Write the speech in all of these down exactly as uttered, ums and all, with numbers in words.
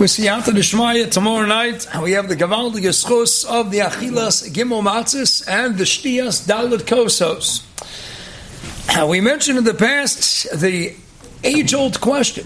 We see after the Shmaya tomorrow night, we have the Gavaldi Yeschus of the Achilas Gimel Matzis and the Shtiyas Dalet Kosos. We mentioned in the past the age-old question.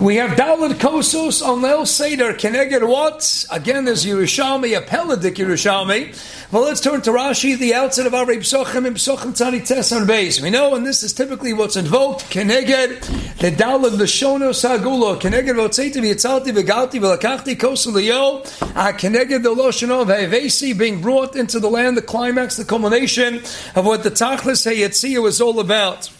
We have Dalet Kosos on Leil Seder. Can I get what? Again, there's Yerushalmi, a Peladik Yerushalmi. Well, let's turn to Rashi, the outset of our Psochem and Psochem Tzadi Tes on Beis. We know, and this is typically what's invoked, can I get the Dalad Lashono Sagulo, Keneged Votzeti V'Yitzalti V'Galti V'Lakachti Kosaliyo, Keneged the Loshono V'Hevesi, being brought into the land, the climax, the culmination of what the Tachlis HaYetziya was all about.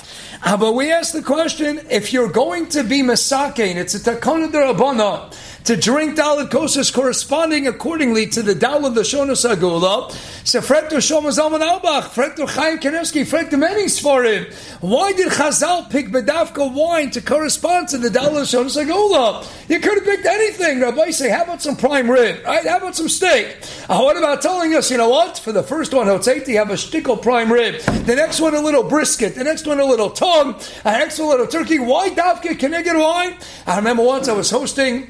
Uh, but we ask the question, if you're going to be Mesakein, it's a Takon D'Rabbanan, to drink Dalad Kosos corresponding accordingly to the Dalad Lashono Sagulo, so Frektor Shlomo Zalman Auerbach, Frektor Chaim Kanievsky, Frektor many Sforim. Why did Chazal pick Bedavka wine to correspond to the Dalad Lashono Sagulo? You could have picked anything. Rabbi say, how about some prime rib, right? How about some steak? Uh, what about telling us, you know what? For the first one, Hotzeti, have a shtickle prime rib. The next one, a little brisket. The next one, a little tongue. The next one, a little turkey. Why Davka? Can I get wine? I remember once I was hosting,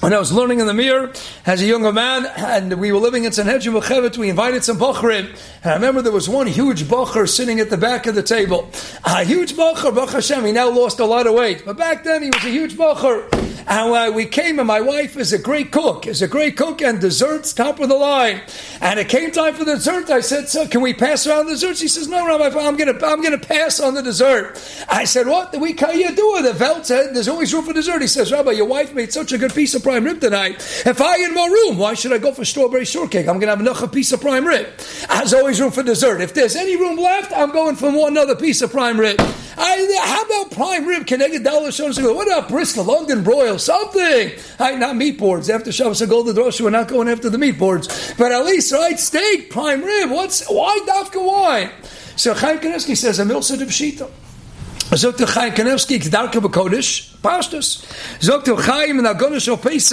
when I was learning in the mirror as a younger man, and we were living in Sanhedrin Mechevet, we invited some bochrim. And I remember there was one huge bocher sitting at the back of the table. A huge bocher, Baruch Hashem, he now lost a lot of weight. But back then he was a huge bocher. And we came, and my wife is a great cook, is a great cook, and desserts, top of the line. And it came time for the dessert. I said, so can we pass around the dessert? She says, no, Rabbi, I'm going to I'm gonna pass on the dessert. I said, what? We can't do it. The Velt said, there's always room for dessert. He says, Rabbi, your wife made such a good piece of prime rib tonight. If I had more room, why should I go for strawberry shortcake? I'm going to have enough a piece of prime rib. There's always room for dessert. If there's any room left, I'm going for more another piece of prime rib. I, how about prime rib? Can I get dollar shows? What about brisket, London broil, something? I, not meat boards. After Shabbos and Golden Rosh, we're not going after the meat boards. But at least, right, steak, prime rib. What's why dafka wine? So Chaim Kanievsky says a milsa de pshita. Zokter Chaim Kanievsky Darka Bakodesh Pastus. Zokter Chaim and Agonish of Pesach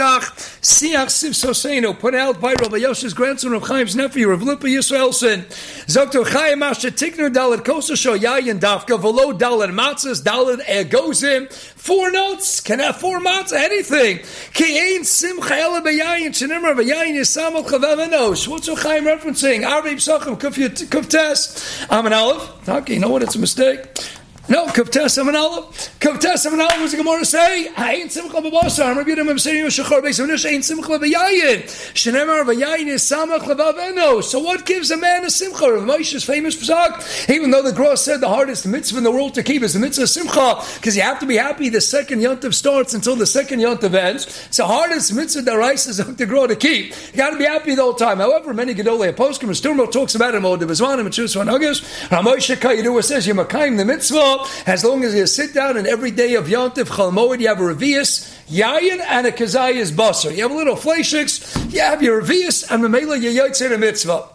Siach Siv Soseno, put out by Rabbi Yoshi's grandson of Chaim's nephew, Rav Lupa Yisraelson. Zokter Chaim Asher Tikner Dalet Kosos Shoyayin Dafka Velo Dalet Matzahs Dalet Egozim. Four nuts, can have four matzah, anything. Ki ein Simcha Ela Beyayin Shenimra Beyayin Yisamot Chavavanosh. What's what Chaim referencing? Arvei Pesachim Kuftes Amen Aleph. Okay, you know what? It's a mistake. No, Kavtes Amin Aleph. Kavtes Amin Aleph was the Gemara say, I ain't Simcha Babasa. I'm rebuking him saying, Shachar Beisavinish ain't Simcha Bayayin. Shenemar Bayayin is Samach Lavaveno. So what gives a man a Simcha? Rav Moshe's famous Pesach, even though the Gra said the hardest mitzvah in the world to keep is the mitzvah Simcha, because you have to be happy the second Yontav starts until the second Yontav ends. It's the hardest mitzvah that rises up the Gra to keep. You got to be happy the whole time. However, many Gedolei Poskim, Sturmo talks about him, Odebazwanim, and Chuswan Huggis. Rav Moshe Kayidua says, you're Makayim the mitzvah. As long as you sit down and every day of Yontif Chalmoid, you have a Revius, Yayin, and a Kazayas Basar. You have a little Fleshix, you have your Revius, and Mamela, you Yotze the Mitzvah.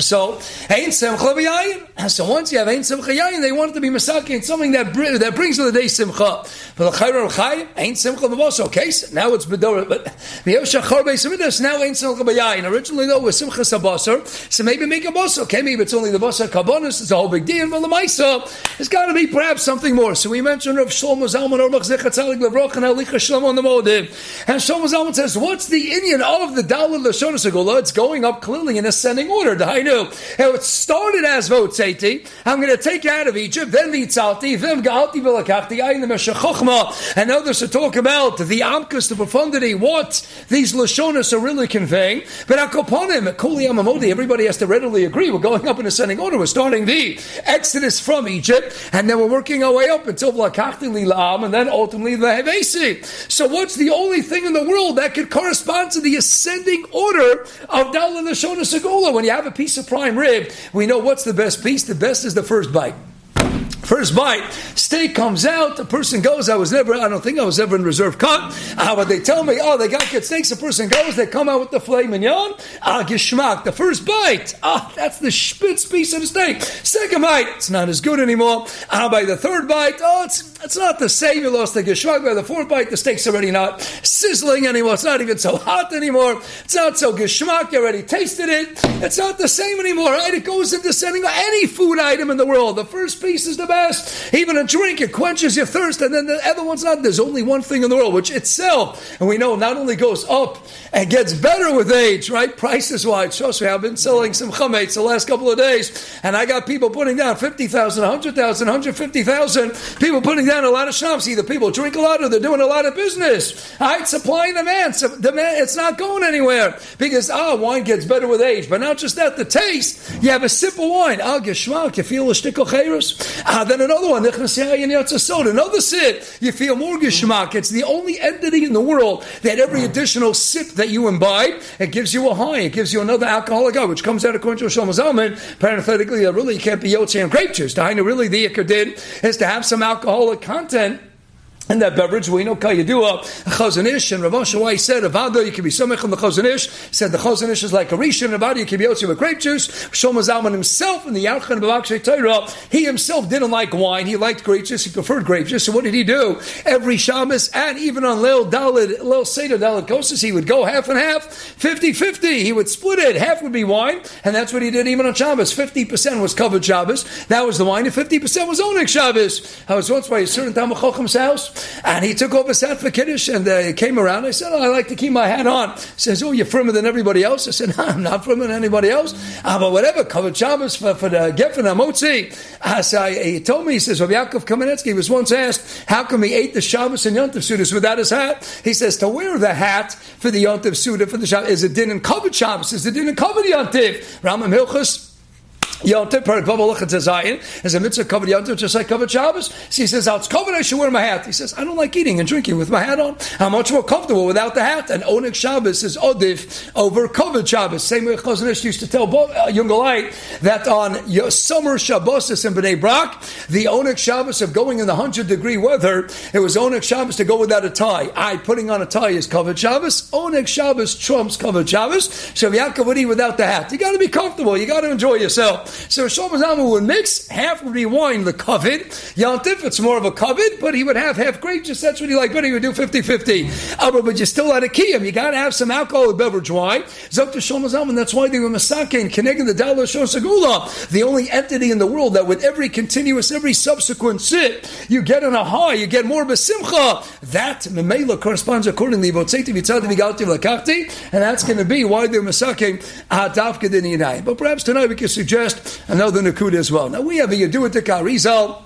So, Ein Simcha B'Yayin. So once you have Ein Simcha Yayin, they want it to be Masaki and something that that brings to the day Simcha. But the Chayr Chayim, Ein Simcha B'Basar. Okay, so now it's Bedorah. But the Yoshachar B'Yisimidas, now Ein Simcha B'Yayin. Originally, though, it was Simcha Sabasar. So maybe make a Basar. Okay, maybe it's only the Basar Kabonis. It's a whole big deal. But the Maisa, there's got to be perhaps something more. So we mentioned Rav Shlomo Zalman Auerbach, Zechat Tzadik Levrach, and Alicha Shlomo on the Moedim. And Shlomo Zalman says, what's the Indian of the Daled Lashonos Hagula? It's going up clearly in ascending order. The High It started as Votzeti. I'm going to take you out of Egypt, then Vitzalti, then Galti Vilakachti, I in the Meshachochma, and others to talk about the Amkus, the profundity, what these Lashonas are really conveying. But Akoponim, Kuli Amamodi, everybody has to readily agree. We're going up in ascending order. We're starting the Exodus from Egypt, and then we're working our way up until Vilakachti Lilam, and then ultimately the Hevesi. So, what's the only thing in the world that could correspond to the ascending order of Daled Lashonos Hagula? When you have a piece of prime rib, we know what's the best piece. The best is the first bite. First bite, steak comes out, the person goes, I was never, I don't think I was ever in reserve cut, uh, but they tell me, oh, they got good steaks, the person goes, they come out with the filet mignon, ah, uh, geschmack, the first bite, ah, uh, that's the spitz piece of the steak. Second bite, it's not as good anymore, ah, uh, by the third bite, oh, it's It's not the same. You lost the geschmack by the fourth bite. The steak's already not sizzling anymore. It's not even so hot anymore. It's not so geschmack. You already tasted it. It's not the same anymore, right? It goes into setting any food item in the world. The first piece is the best. Even a drink, it quenches your thirst, and then the other one's not. There's only one thing in the world, which itself, and we know, not only goes up and gets better with age, right? Prices-wise. I've been selling some chametz the last couple of days, and I got people putting down fifty thousand, one hundred thousand, one hundred fifty thousand, people putting down a lot of shops. Either people drink a lot or they're doing a lot of business. All right, supply and demand. Demand, it's not going anywhere because, ah, oh, wine gets better with age. But not just that, the taste. You have a sip of wine. Ah, geschmack, you feel a shtickle chayrus. Ah, then another one. Another sip. You feel more geschmack. It's the only entity in the world that every additional sip that you imbibe, it gives you a high. It gives you another alcoholic high, which comes out according to Shlomo Zalman. Parenthetically, that really can't be Yotze and grape juice. Really, the Iker did is to have some alcoholic content in that beverage. We know Kayadua, Chazanish, and Rav Ashawai said, Avada, you can be Samech on the Chazanish. Said the Chazanish is like a Rishon, and Avada, you can be Yotzi with grape juice. Shlomo Zalman himself, in the Yarchan B'Akshay Torah, he himself didn't like wine. He liked grape juice. He preferred grape juice. So what did he do? Every Shabbos, and even on Leil Dalid, Leil Seder Dalid Kosas, he would go half and half, fifty-fifty. He would split it. Half would be wine, and that's what he did even on Shabbos. fifty percent was covered Shabbos. That was the wine, and fifty percent was Onik Shabbos. I was once by a certain Talmid Chocham's house, and he took over Sat for Kiddush, and uh, he came around. I said, oh, I like to keep my hat on. He says, oh, you're firmer than everybody else. I said, no, I'm not firmer than anybody else. Uh, but whatever, covered Shabbos for, for the Geffen HaMotzi. Uh, so I, he told me, he says, Rabbi Yaakov Kamenetsky was once asked, how come he ate the Shabbos and Yontif Sudas without his hat? He says, to wear the hat for the Yontif Suda, for the Shabbos, is it didn't cover Shabbos, is it didn't cover the Yontif. Ramam Hilchus, Yontif, Parat Bava Lechat Zayin, as a mitzvah covered Yontif, just like covered Shabbos. So he says, oh, it's covered, I should wear my hat. He says, I don't like eating and drinking with my hat on. I'm much more comfortable without the hat. And Onik Shabbos is Odif over covered Shabbos. Same way Chazanish used to tell Yungalite that on your summer Shabbos in Bnei Brak, the Onik Shabbos of going in the one hundred degree weather, it was Onik Shabbos to go without a tie. I, putting on a tie is covered Shabbos. Onik Shabbos trumps covered Shabbos. So Yaakov would eat without the hat. You got to be comfortable. You got to enjoy yourself. So Shlomo Zalman would mix, half would be wine, the covet. Yontif, it's more of a covet, but he would have half grape juice. That's what he liked, but he would do fifty-fifty. Uh, but you still had a kiyum. You got to have some alcohol and beverage wine. Zok to Shlomo Zalman, that's why they were Masake and Kenegin the Dala Shosagula, the only entity in the world that with every continuous, every subsequent sit, you get on a high, you get more of a simcha. That, Memela, corresponds accordingly. And that's going to be why they were Masake Adavka Din Yinai. But perhaps tonight we can suggest another Nakuda as well. Now we have a Yeduah Dika Arizal,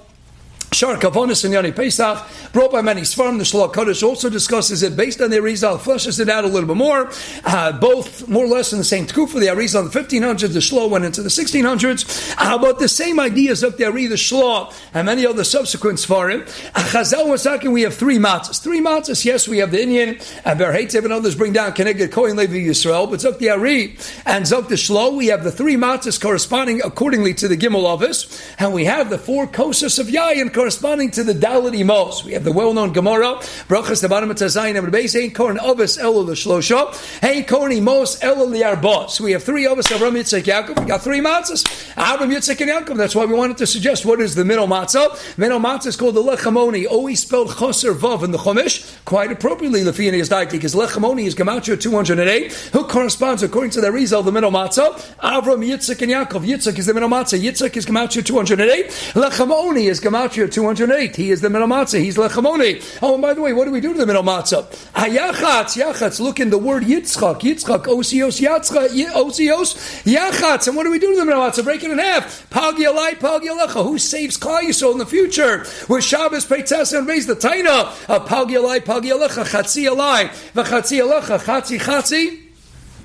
Shar Kavonis and Yanni Pesach, brought by many Sfarim. The Shalach Kodesh also discusses it based on the Arizal, flushes it out a little bit more. Uh, both more or less in the same Tkufa. The Arizal in the fifteen hundreds, the Shalach went into the sixteen hundreds. Uh, but the same ideas of the Ari, the Shalach, and many other subsequent Sfarim. Uh, Chazal was talking, we have three matzahs. Three matzahs, yes, we have the Indian, and Berhetev and others bring down Keneged Kohen Levi Yisrael, but Zok the Ari and Zok the Shalach, we have the three matzahs corresponding accordingly to the Gimel Avos, and we have the four Kosas of Yayin corresponding to the Dalit Imos. We have the well-known Gemara, Brachas the bottom of Tazayin and Beis, Hein Koren Avos Elo L'Shlosha, Hein Koren Imos Elo L'Arba. So we have three Avos, Avram Yitzchak Yaakov. We got three matzahs, Avram Yitzchak and Yaakov. That's why we wanted to suggest what is the middle matzah. Middle matzah is called the Lechamoni, always spelled Choser Vav in the Chumash, quite appropriately, Lefi Nei's Daiti, because Lechamoni is Gematria two hundred eight, who corresponds according to the Arizal, the middle matzah, Avram Yitzchak and Yaakov. Yitzchak is the middle matzah, Yitzchak is Gematria two hundred eight, Lechamoni is Gematria two hundred eight. He is the middle matzah. He's lechamoni. Oh, and by the way, what do we do to the middle matzah? Hayachatz, yachatz. Look in the word Yitzchak. Yitzchak, osios, yatzcha, osios, yachatz. And what do we do to the middle matzah? Break it in half. Pal Yalai, Pal Yalecha. Who saves Klal Yisrael in the future? With Shabbos, Peitzas, and raise the Taina of Pal Yalai, Pal Yalecha, Chatzi Yalai, Vachatzi Yalecha, Chatzi Chatzi.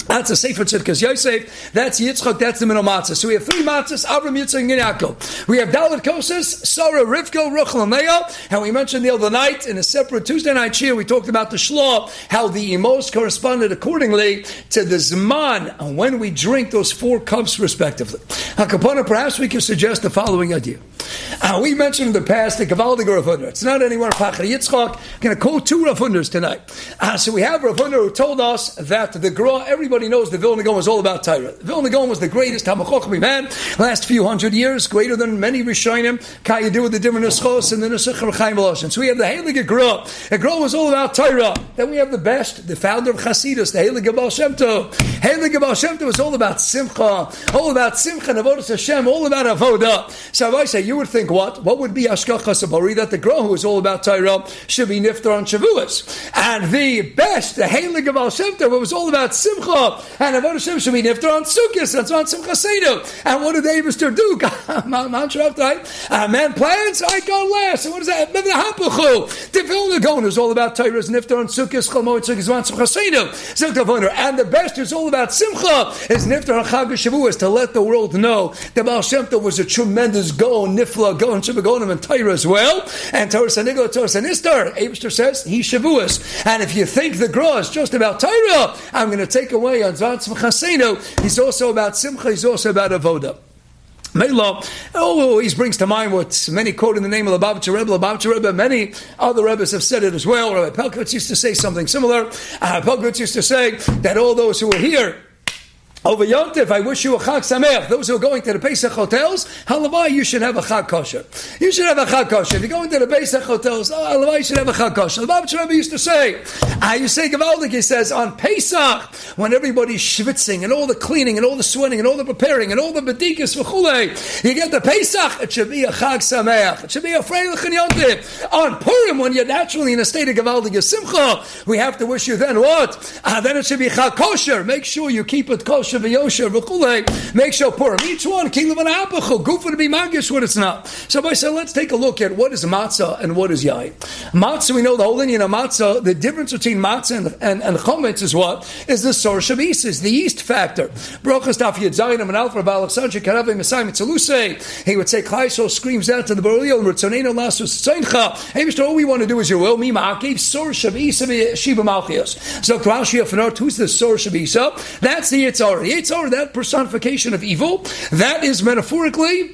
That's a Sefer Tzidkas Yosef. That's Yitzchak. That's the middle matzah. So we have three matzahs, Avram, Yitzchak, and Yaakov. We have Dalet Kosas, Sarah, Rivka, Ruchel, and Leah. And we mentioned the other night, in a separate Tuesday night shir, we talked about the Shlach, how the Imos corresponded accordingly to the Zman, and when we drink those four cups respectively. HaKapona, perhaps we can suggest the following idea. Uh, we mentioned in the past the Gavaldig Rav Hutner. It's not anyone Pachar Yitzchak. I'm going to quote two Rav Hutners tonight. Uh, so we have Rav Hutner who told us that the Gra, everybody knows the Vilna Gaon was all about Torah. Vilna Gaon was the greatest Hamachoch we've had last few hundred years, greater than many Rishonim, Kayidu with the Dimmer Neschos and the Nesachar Chaim Veloshin. So we have the Heilige Gra. The Gra was all about Torah. Then we have the best, the founder of Chasidus, the Heilige Baal Shem Tov. Heilige Baal Shem Tov was all about Simcha, all about Simcha, Avodas Hashem, all about Avodah. So if I say, you would think what? What would be Ashkachas Habari that the Gra, who is all about Torah, should be Niftar on Shavuos? And the best, the Heilige Baal Shem Tov, it was all about Simcha, and Avodah Hashem should be Niftar on Sukkos, and so on Simcha Seder. And what did they Mister Duke? A man plans, I go last. And what is that? The Vilna Gaon is all about Torah, Niftar on Sukkos, Chalmoid Sukkos, and Simcha Seder. And the best is all about Simcha, is Niftar on Chag Shavuos, to let the world know that Baal Shem Tov was a tremendous Gaon, Nifla Gaon, Sheba Gaonim, and Torah as well. And Torah Sanigla, Torah Sanistar, Abishter says, he Shavuos. And if you think the Gra is just about Torah, I'm going to take away on Zvan Simcha Seder. He's also about Simcha, he's also about Avodah. Meila always brings to mind what many quote in the name of Lubavitcher Rebbe. Lubavitcher Rebbe, many other Rebbes have said it as well. Rabbi Pelkvitz used to say something similar. Uh, Pelkvitz used to say that all those who were here over Yom Tov, I wish you a Chag Sameach. Those who are going to the Pesach hotels, halavai, you should have a Chag Kosher. You should have a Chag Kosher. If you're going to the Pesach hotels, halavai, oh, you should have a Chag Kosher. The Lubavitcher Rebbe used to say, uh, you say Gavaldik, he says, on Pesach, when everybody's schwitzing and all the cleaning and all the sweating and all the preparing and all the bedikas v'chulei, you get the Pesach, it should be a Chag Sameach. It should be a Freilich and Yom Tov. On Purim, when you're naturally in a state of Gavaldik Simcha, we have to wish you then what? Uh, then it should be Chag Kosher. Make sure you keep it kosher. Make sure Purim. Each one, Kingdom and Apachu, Gufa to be Magish when it's not. So I said, let's take a look at what is matzah and what is yayin. Matzah, we know the whole Indian of matzah. The difference between matzah and, and, and chometz is what? Is the source of yeast, is the yeast factor. Brochas Daf Yud Zayin and Alpha Balak Sanche Karave Mesayim Tzaluse. He would say, Klaiso screams out to the Boril, Ritzoneno Lasus Tzeincha. Hey, Mister, all we want to do is your will. Mima Akiv, source of yeast of Shiva Malchios. So Klaushiya Fenort, who's the source of yeast? That's the Yitzhar. Yitzhar, that personification of evil, that is metaphorically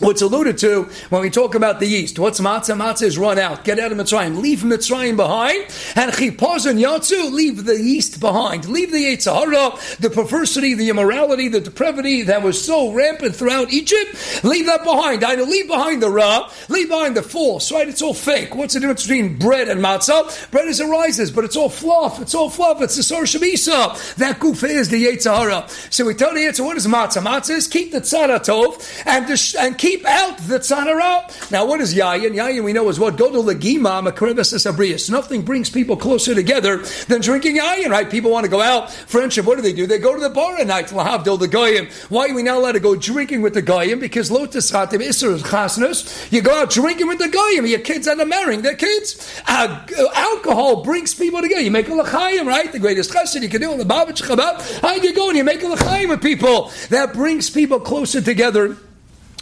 what's alluded to when we talk about the yeast. What's matzah? Matzah is run out. Get out of Mitzrayim. Leave Mitzrayim behind. And chipaz and yatsu, leave the yeast behind. Leave the Yetzirah, the perversity, the immorality, the depravity that was so rampant throughout Egypt. Leave that behind. I know, leave behind the ra. Leave behind the false, right? It's all fake. What's the difference between bread and matzah? Bread is arises, but it's all fluff. It's all fluff. It's the source of Esau. That kufa is the Yetzirah. So we tell the answer, what is matzah? Matzah is keep the tzara tov and, the, and keep Keep out the tzanara. Now, what is yayin? Yayin, we know, is what? Godol legima makareves esabrius. Nothing brings people closer together than drinking yayin, right? People want to go out. Friendship, what do they do? They go to the bar at night. Lahavdol the goyim. Why are we not allowed to go drinking with the goyim? Because lo tischatim isur chasnus. You go out drinking with the goyim. Your kids end up marrying their kids. Uh, alcohol brings people together. You make a l'chaim, right? The greatest chesed you can do in the Lubavitcher Chabad. How you go and you make a l'chaim with people. That brings people closer together.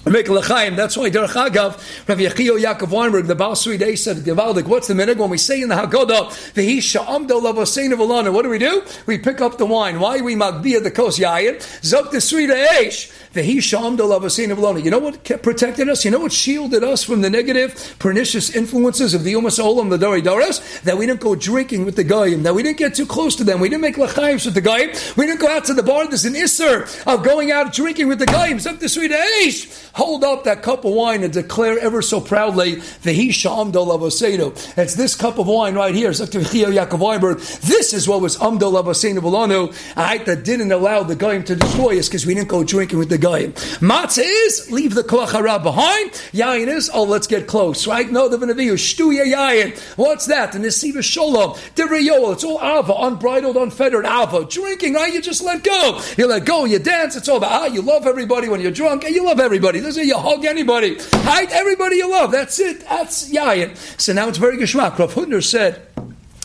Make l'chaim. That's why, Derech Agav, Rav Yechiel Yaakov Weinberg, the Baal Shem Tov said, Gavaldik, what's the minhag? When we say in the Haggadah, V'hi she'amdo lavoseinu v'lanu, what do we do? We pick up the wine. Why we magbiya the kos yayin? Zok the sweet eish. V'hi she'amdo lavoseinu v'lanu. You know what kept, protected us? You know what shielded us from the negative, pernicious influences of the Umas Olam, the Dori Doras? That we didn't go drinking with the Goyim. That we didn't get too close to them. We didn't make l'chaims with the Goyim. We didn't go out to the bar. There's an isser of going out drinking with the Goyim. Zok the sweet eish. Hold up that cup of wine and declare ever so proudly, V'hi she'amdo lavoseinu. It's this cup of wine right here, Zok Yechiel Yaakov Weinberg. This is what was amdo lavoseinu v'lanu. I that didn't allow the goyim to destroy us because we didn't go drinking with the goyim. Matzah is, leave the kolach hara behind. Yayin is, oh, let's get close, right? No, the v'neviyu, shtuya yayin. What's that? The nesiva shalom, devriyol. It's all ava, unbridled, unfettered ava. Drinking, right? You just let go. You let go, you dance. It's all about, ah, you love everybody when you're drunk, and you love everybody. You hug anybody, hide everybody you love. That's it. That's yayin. So now it's very geshmak. Rav Hutner said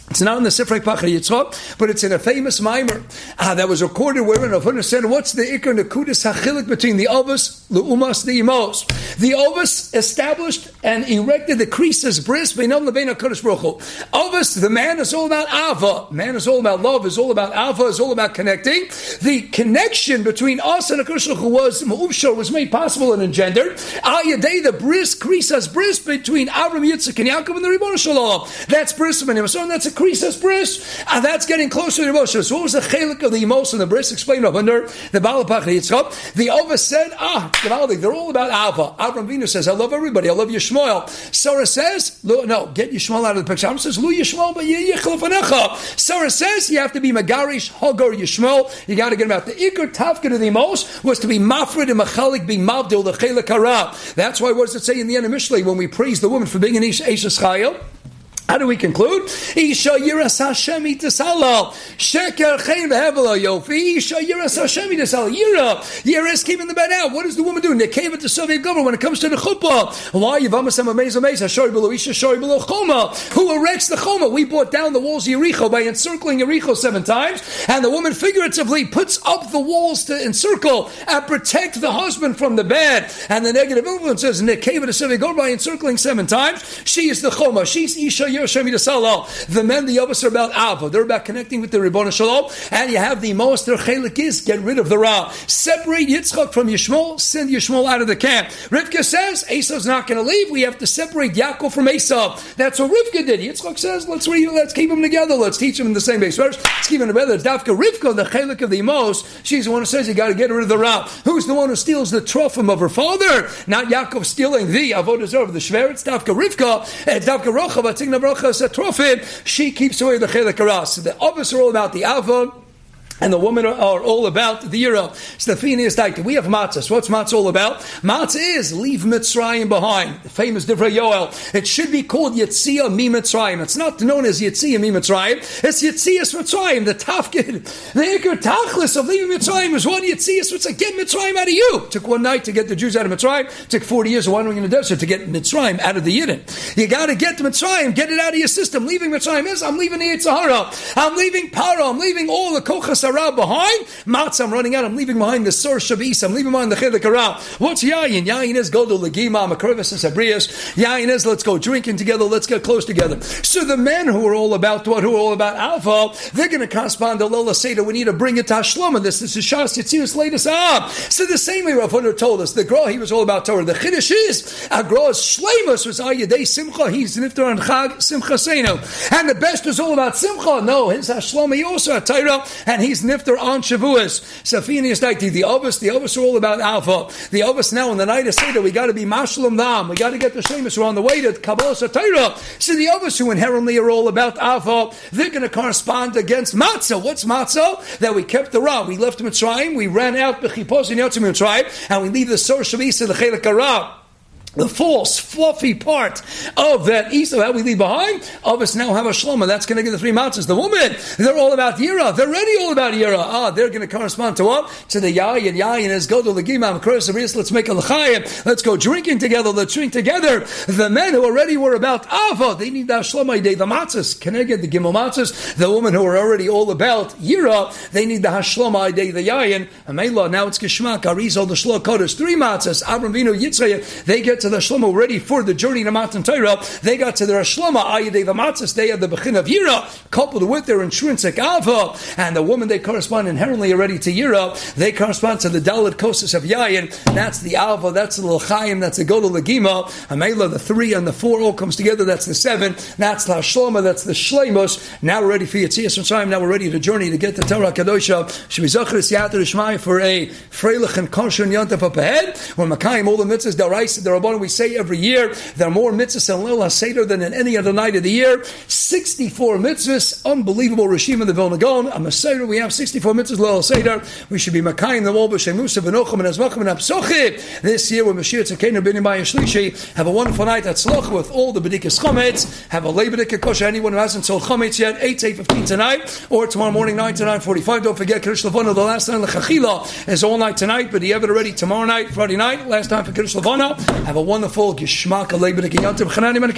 It's not in the Sifrei Pachar Yitzchak, but it's in a famous mimer uh, that was recorded wherein Rav Hutner said, what's the Iker Nekudas HaChilik between the Ovus, the Umas, the Imos? The Ovus established and erected the Krisis Bris, Beinam Lebein HaKadosh Baruch Hu. Ovus, the man, is all about Ava. Man is all about love, is all about Ava, is all about connecting. The connection between us and HaKadosh Baruch Hu was, Ma'ubshar, was made possible and engendered. Al Yadei, the Bris, Krisis Bris, between Avram, Yitzchak, and Yaakov, and the Ribbono Shel Olam. That's Bris, and that's a Krisis Bris, and that's getting closer to the Moshe. So what was the chelik of the Imos and the Bris? Explained Rav Hutner, the Baal Pachar Yitzchak. The Ovus said, ah, they're all about Ava. Avram Avinu says, I love everybody, I love Yishmael. Sarah says, no, get Yishmael out of the picture. Avram says, Lu Yishmael, but Yechlef Anecha. Sarah says, you have to be Megarish, Hagar, Yishmael. You got to get him out. The Iker Tafka to the Imos was to be Mafrid and Machalik, being Mavdil, the chelik hara. That's why, what does it say in the end of Mishlei when we praise the woman for being an Ish Eshes Chayil? How do we conclude? Isha yiras Hashem itasalal. Sheker chein v'hevelo yofi. Isha yiras Hashem itasalal. Yira. Yiras keeping the bed out. What does the woman do? Nekeva to the Soviet government when it comes to the chuppah. Why? Yivamesem amez amez. Hashori below Isha, hashori below choma. Who erects the choma? We brought down the walls of Yericho by encircling Yericho seven times. And the woman figuratively puts up the walls to encircle and protect the husband from the bad. And the negative influences. Nekeva to the Soviet government by encircling seven times. She is the choma. She's Isha. The men, the Yavas, are about Ava. They're about connecting with the Ribbono Shel Olam. And you have the Imos, their chelik is, get rid of the Ra. Separate Yitzchak from Yishmael, send Yishmael out of the camp. Rivka says, Esau's not going to leave. We have to separate Yaakov from Esau. That's what Rivka did. Yitzchak says, let's re- let's keep them together. Let's teach them in the same base verse. Let's keep them together. It's Davka Rivka, the chelik of the Imos. She's the one who says, you got to get rid of the Ra. Who's the one who steals the trophim of her father? Not Yaakov stealing the avodas of the Shver. It's Davka Rivka. It's Davka Rocha, but she keeps away the Chelek Hara. So the Avos are all about the Ava, and the women are, are all about the Yira. Stefini is like, we have matzah. So what's matzah all about? Matzah is leave Mitzrayim behind. The famous Divrei Yoel. It should be called Yetziah Mi Mitzrayim. It's not known as Yetziah Mi Mitzrayim. It's Yetzias Mitzrayim. The Tafkid, the Iker Tachlis of leaving Mitzrayim is one Yetzias Mitzrayim. Get Mitzrayim out of you. Took one night to get the Jews out of Mitzrayim. Took forty years of wandering in the desert to get Mitzrayim out of the Yidden. You got to get the Mitzrayim. Get it out of your system. Leaving Mitzrayim is, I'm leaving the Yitzhara. I'm leaving Paro. I'm leaving all the Kochas behind matzah, I'm running out. I'm leaving behind the Sor Shabis. I'm leaving behind the Chilek Hara. What's yayin? Yayin is go to Legima, Makarivas and Sabrias. Yayin is let's go drinking together. Let's get close together. So the men who are all about what, who are all about Alpha, they're going to correspond to Lola Seder. We need to bring it to Hashloma. This is Shas Yitzius latest up. So the same way Rav Hutner told us, the Gra, he was all about Torah. The Chiddush is a Gra's Shleimus was Ayedei Simcha. He's Niftar and Chag Simcha Seinu, and the best was all about Simcha. No, his Hashloma he also had Torah, and he's Nifter on Shavuos. Safinius Daiti, the Ovus, the Ovus are all about Alpha. The Ovus now in the night of Seder, we got to be Mashalom Dam. We got to get the Shemus. We're on the way to Kabbalah Satira. So the Ovus who inherently are all about Alpha, they're going to correspond against Matzah. What's Matzah? That we kept the Ra. We left Mitzrayim. We ran out Bechipos and Yotzim Mitzrayim, and we leave the Sor Shavisa, the Chelek Hara, the false, fluffy part of that Esau that we leave behind. Of us now have a Shlomo. That's going to give the three matzahs. The women, they're all about Yira. They're already all about Yira. Ah, they're going to correspond to what? To the Yayin. Yayin is go to the Gimam. Let's make a L'chayim. Let's go drinking together. Let's drink together. The men who already were about Ava, they need that Shlomo Yidei, the matzahs. Can I get the Gimel matzahs? The women who are already all about Yira, they need the Hashlomo Yidei, the Yayin. Amela, now it's Geshmak, Arizal, the Shlo Kodesh. Three matzahs. Avram Avinu, Yitzchak, they get to the Shlomo ready for the journey to Matan Torah. They got to their Shlomo Ayidei V'matzis. They had the Bechin of Yira coupled with their intrinsic Ava, and the woman they correspond inherently already to Yira. They correspond to the Dalit Kosis of Yayin. That's the Ava. That's the L'chaim. That's the Godel Legima. Amela, the three and the four all comes together. That's the seven. That's the Shlomo. That's the Shleimos. Now we're ready for Yetzias Mitzrayim. Now we're ready to journey to get to Torah Kadosha. Shemizachrus Yad Rishmai for a Freilich and Kosher and Yontif up ahead. When Makayim all the mitzvahs Daraisa Darabon. We say every year there are more mitzvahs in Lil HaSeder than in any other night of the year. sixty-four mitzvahs, unbelievable Rishim in the Vilna Gaon. A Maseder, we have sixty-four mitzvahs Lil HaSeder. We should be Makayim the Wol B'Shem Musa V'Nochem and Azmachem and Absochim. This year, with Mashiach Tzakenu B'nei Maya Shlishi, have a wonderful night at Sloch with all the B'dikas Chometz. Have a Leibedika Kosher. Anyone who hasn't sold Chometz yet, eight to eight fifteen tonight or tomorrow morning nine to nine forty-five. Don't forget Kiddush Levana, the last night of Chachila is all night tonight, but you have it already tomorrow night, Friday night. Last time for Kiddush Levana. Have a wonderful Geshmak Aleibedika Yantim Chanani Menachem.